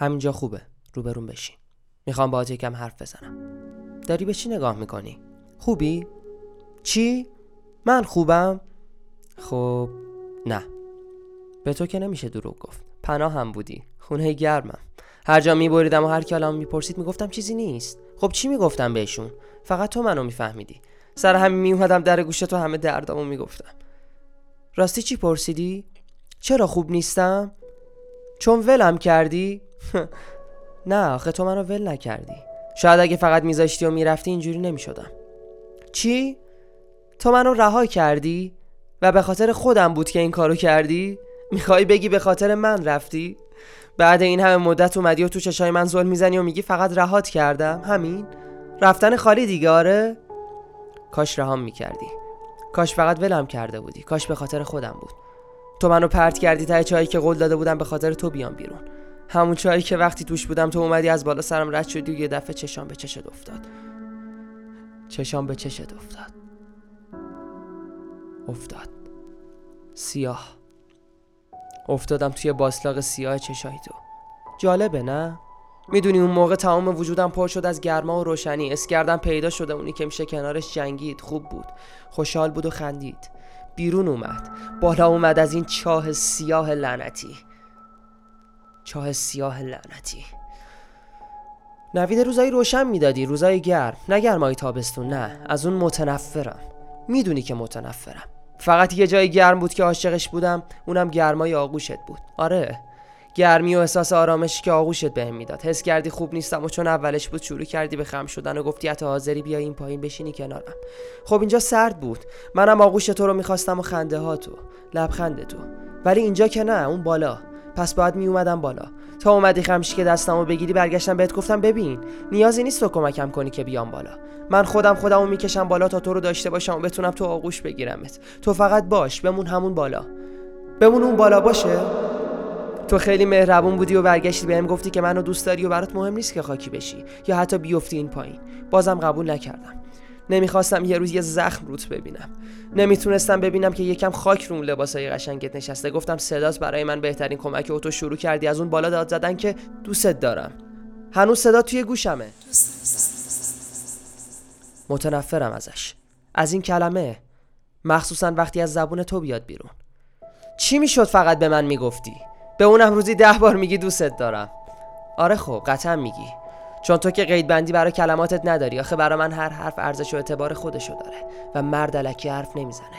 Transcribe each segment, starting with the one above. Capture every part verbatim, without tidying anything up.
همینجا خوبه، روبرون بشین. میخوام باهات یکم حرف بزنم. داری به چی نگاه میکنی؟ خوبی؟ چی؟ من خوبم؟ خب نه، به تو که نمیشه دروغ گفت. پناه هم بودی، خونه گرمم، هر جا میبریدم و هر کلام میپرسید میگفتم چیزی نیست. خب چی میگفتم بهشون؟ فقط تو منو میفهمیدی. سر همین میومدم در گوشه تو همه دردامو میگفتم. راستی چی پرسیدی؟ چرا خوب نیستم؟ چون ولم کردی؟ نه آخه تو منو ول نکردی. شاید اگه فقط میذاشتی و میرفتی اینجوری نمیشدم. چی؟ تو منو رها کردی؟ و به خاطر خودم بود که این کارو کردی؟ میخوای بگی به خاطر من رفتی؟ بعد این همه مدت اومدی و تو چشای من ظلم میزنی و میگی فقط رهات کردم؟ همین؟ رفتن خالی دیگه. آره؟ کاش رهام میکردی، کاش فقط ولم کرده بودی، کاش به خاطر خودم بود. تو منو پرت کردی ته چایی که قول داده بودم به خاطر تو بیام بیرون. همون چایی که وقتی توش بودم تو اومدی از بالا سرم رد شدی و یه دفعه چشام به چشت افتاد. چشام به چشت افتاد. افتاد. سیاه. افتادم توی باسلاق سیاه چشای تو. جالبه نه؟ میدونی اون موقع تمام وجودم پر شد از گرما و روشنی. اسکردم پیدا شده اونی که میشه کنارش جنگید. خوب بود، خوشحال بود و خندید. بیرون اومد، بالا اومد از این چاه سیاه لعنتی. چاه سیاه لعنتی. نوید روزای روشن میدادی، روزای گرم، نه گرمای تابستون. نه، از اون متنفرم، میدونی که متنفرم. فقط یه جای گرم بود که عاشقش بودم، اونم گرمای آغوشت بود. آره، گرمی و احساس آرامشی که آغوشت بهم میداد. حس کردی خوب نیستم و چون اولش بود شروع کردی به خم شدن و گفتی حتی حاضری بیا این پایین بشینی کنارم. خب اینجا سرد بود، منم آغوش تو رو میخواستم و خنده ها تو، لبخند تو. ولی اینجا که نه، اون بالا. پس بعد می اومدم بالا. تا اومدی خمشی که دستمو بگیری برگشتم بهت گفتم ببین نیازی نیست تو کمکم کنی که بیام بالا. من خودم خودمو میکشم بالا تا تو رو داشته باشم و بتونم تو آغوش بگیرمت. تو فقط باش، بمون همون بالا. بمون اون بالا باشه. تو خیلی مهربون بودی و برگشتی بهم گفتی که منو دوست داری و برات مهم نیست که خاکی بشی یا حتی بیفتی این پایین. بازم قبول نکردم. نمیخواستم یه روز یه زخم روت ببینم. نمیتونستم ببینم که یکم خاک رو اون لباسای قشنگت نشسته. گفتم صداس برای من بهترین کمک. اوتو شروع کردی از اون بالا داد زدن که دوست دارم. هنوز صدا توی گوشمه. متنفرم ازش، از این کلمه، مخصوصا وقتی از زبون تو بیاد بیرون. چی میشد فقط به من میگفتی؟ به اونم روزی ده بار میگی دوست دارم. آره خب قطعا میگی، چون تو که قیدبندی برای کلماتت نداری. آخه برای من هر حرف ارزش و اعتبار خودشو داره و مرد الکی حرف نمیزنه.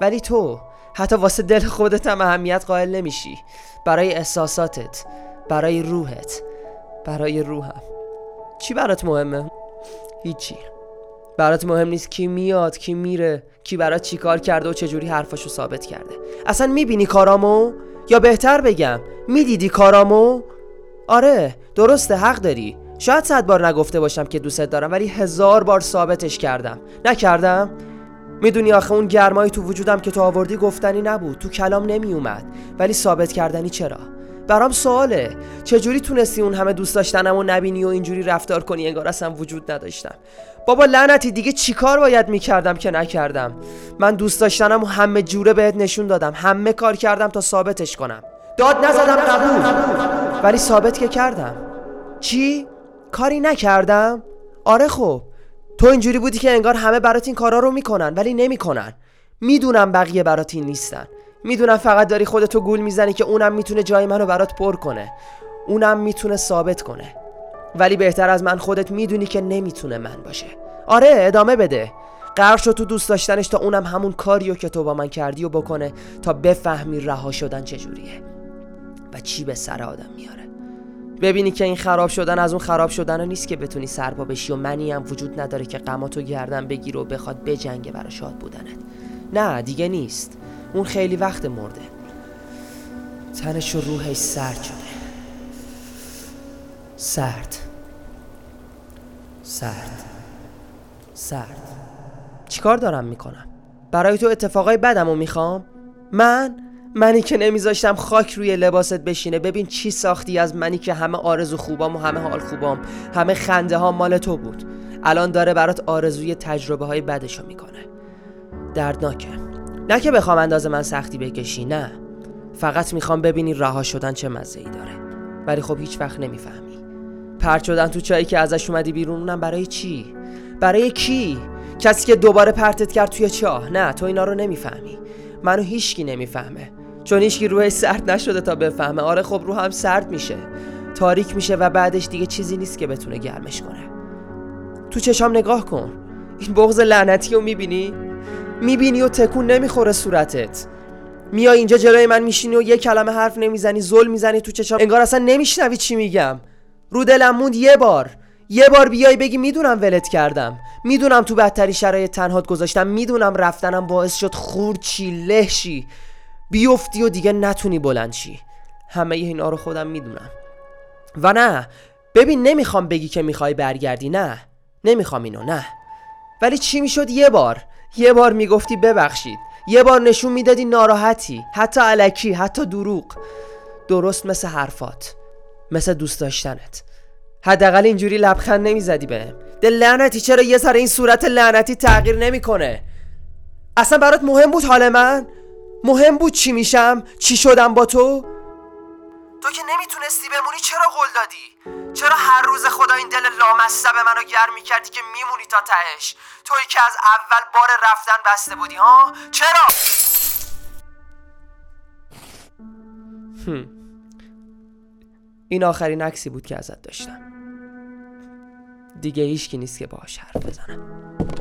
ولی تو حتی واسه دل خودت هم اهمیت قائل نمیشی. برای احساساتت، برای روحت، برای روحم. چی برات مهمه؟ هیچی. برات مهم نیست کی میاد، کی میره، کی برات چی کار کرده و چجوری حرفاشو ثابت کرده. اصلا میبینی کارامو؟ یا بهتر بگم میدیدی کارامو؟ آره درسته، حق داری. شاید صد بار نگفته باشم که دوست دارم ولی هزار بار ثابتش کردم. نکردم؟ میدونی آخه اون گرمایی تو وجودم که تو آوردی گفتنی نبود، تو کلام نمی اومد. ولی ثابت کردنی چرا؟ برام سواله. چجوری تونستی اون همه دوست داشتنمو نبینی و اینجوری رفتار کنی انگار اصلا وجود نداشتم؟ بابا لعنتی، دیگه چیکار باید میکردم که نکردم؟ من دوست داشتنمو همه جوره بهت نشون دادم، همه کار کردم تا ثابتش کنم. داد نزدم قبول، ولی ثابت که کردم. چی؟ کاری نکردم؟ آره خب تو اینجوری بودی که انگار همه برات این کارا رو میکنن ولی نمیکنن. میدونم بقیه برات این نیستن، میدونم فقط داری خودتو گول میزنی که اونم میتونه جای منو برات پر کنه، اونم میتونه ثابت کنه. ولی بهتر از من خودت میدونی که نمیتونه من باشه. آره ادامه بده، غرق شو تو دوست داشتنش تا اونم همون کاریو که تو با من کردی و بکنه تا بفهمی رها شدن چجوریه و چی به سر آدم میاره. ببینی که این خراب شدن از اون خراب شدنها نیست که بتونی سرپا بشی و منی هم وجود نداره که غماتو گردن بگیره و بخواد بجنگه برای شاد بودنت. نه دیگه نیست، اون خیلی وقت مرده، تنش و روحش سرد شده. سرد سرد سرد. چیکار دارم میکنم؟ برای تو اتفاقای بدمو میخوام؟ من؟ منی که نمیذاشتم خاک روی لباست بشینه. ببین چی ساختی از منی که همه آرزو خوبام و همه حال خوبام، همه خنده ها مال تو بود. الان داره برات آرزوی تجربه های بدشو میکنه. دردناکه. نه که بخوام اندازه من سختی بکشی، نه، فقط میخوام ببینی رها شدن چه مزه‌ای داره. ولی خب هیچ وقت نمیفهمی. پرت شدن تو چایی که ازش اومدی بیرون، اونم برای چی؟ برای کی؟ کسی که دوباره پرتت کرد توی چاه. نه، تو اینا رو نمیفهمی. منو هیچکی نمیفهمه، چون هیچکی روحش سرد نشده تا بفهمه. آره خب روح هم سرد میشه، تاریک میشه و بعدش دیگه چیزی نیست که بتونه گرمش کنه. تو چشام نگاه کن، این بغض لعنتی رو میبینی؟ میبینی و تکون نمیخوره صورتت. میای اینجا جلوی من میشینی و یه کلمه حرف نمیزنی، زل میزنی تو چشام، انگار اصلا نمیشنوی چی میگم. رو دلم موند یه بار یه بار بیای بگی میدونم ولت کردم، میدونم تو بدتری شرایط تنهات گذاشتم، میدونم رفتنم باعث شد خورچی لهشی بیفتی و دیگه نتونی بلند شی. همه اینا رو خودم میدونم. و نه، ببین نمیخوام بگی که میخوای برگردی، نه نمیخوام اینو، نه. ولی چی میشد یه بار یه بار میگفتی ببخشید، یه بار نشون میدادی ناراحتی، حتی الکی، حتی دروغ. درست مثل حرفات، مثل دوست داشتنت. حداقل اینجوری لبخند نمیزدی بهم. دل لعنتی، چرا یه ذره این صورت لعنتی تغییر نمیکنه؟ اصلا برات مهم بود حال من؟ مهم بود چی میشم؟ چی شدم با تو؟ تو که نمیتونستی بمونی چرا قول دادی؟ چرا هر روز خدا این دل لامصب منو گرم میکردی که میمونی تا تهش؟ تویی که از اول بار رفتن بسته بودی، ها؟ چرا؟ هم. این آخرین عکسی بود که ازت داشتم. دیگه هیچکی نیست که باهاش حرف بزنم.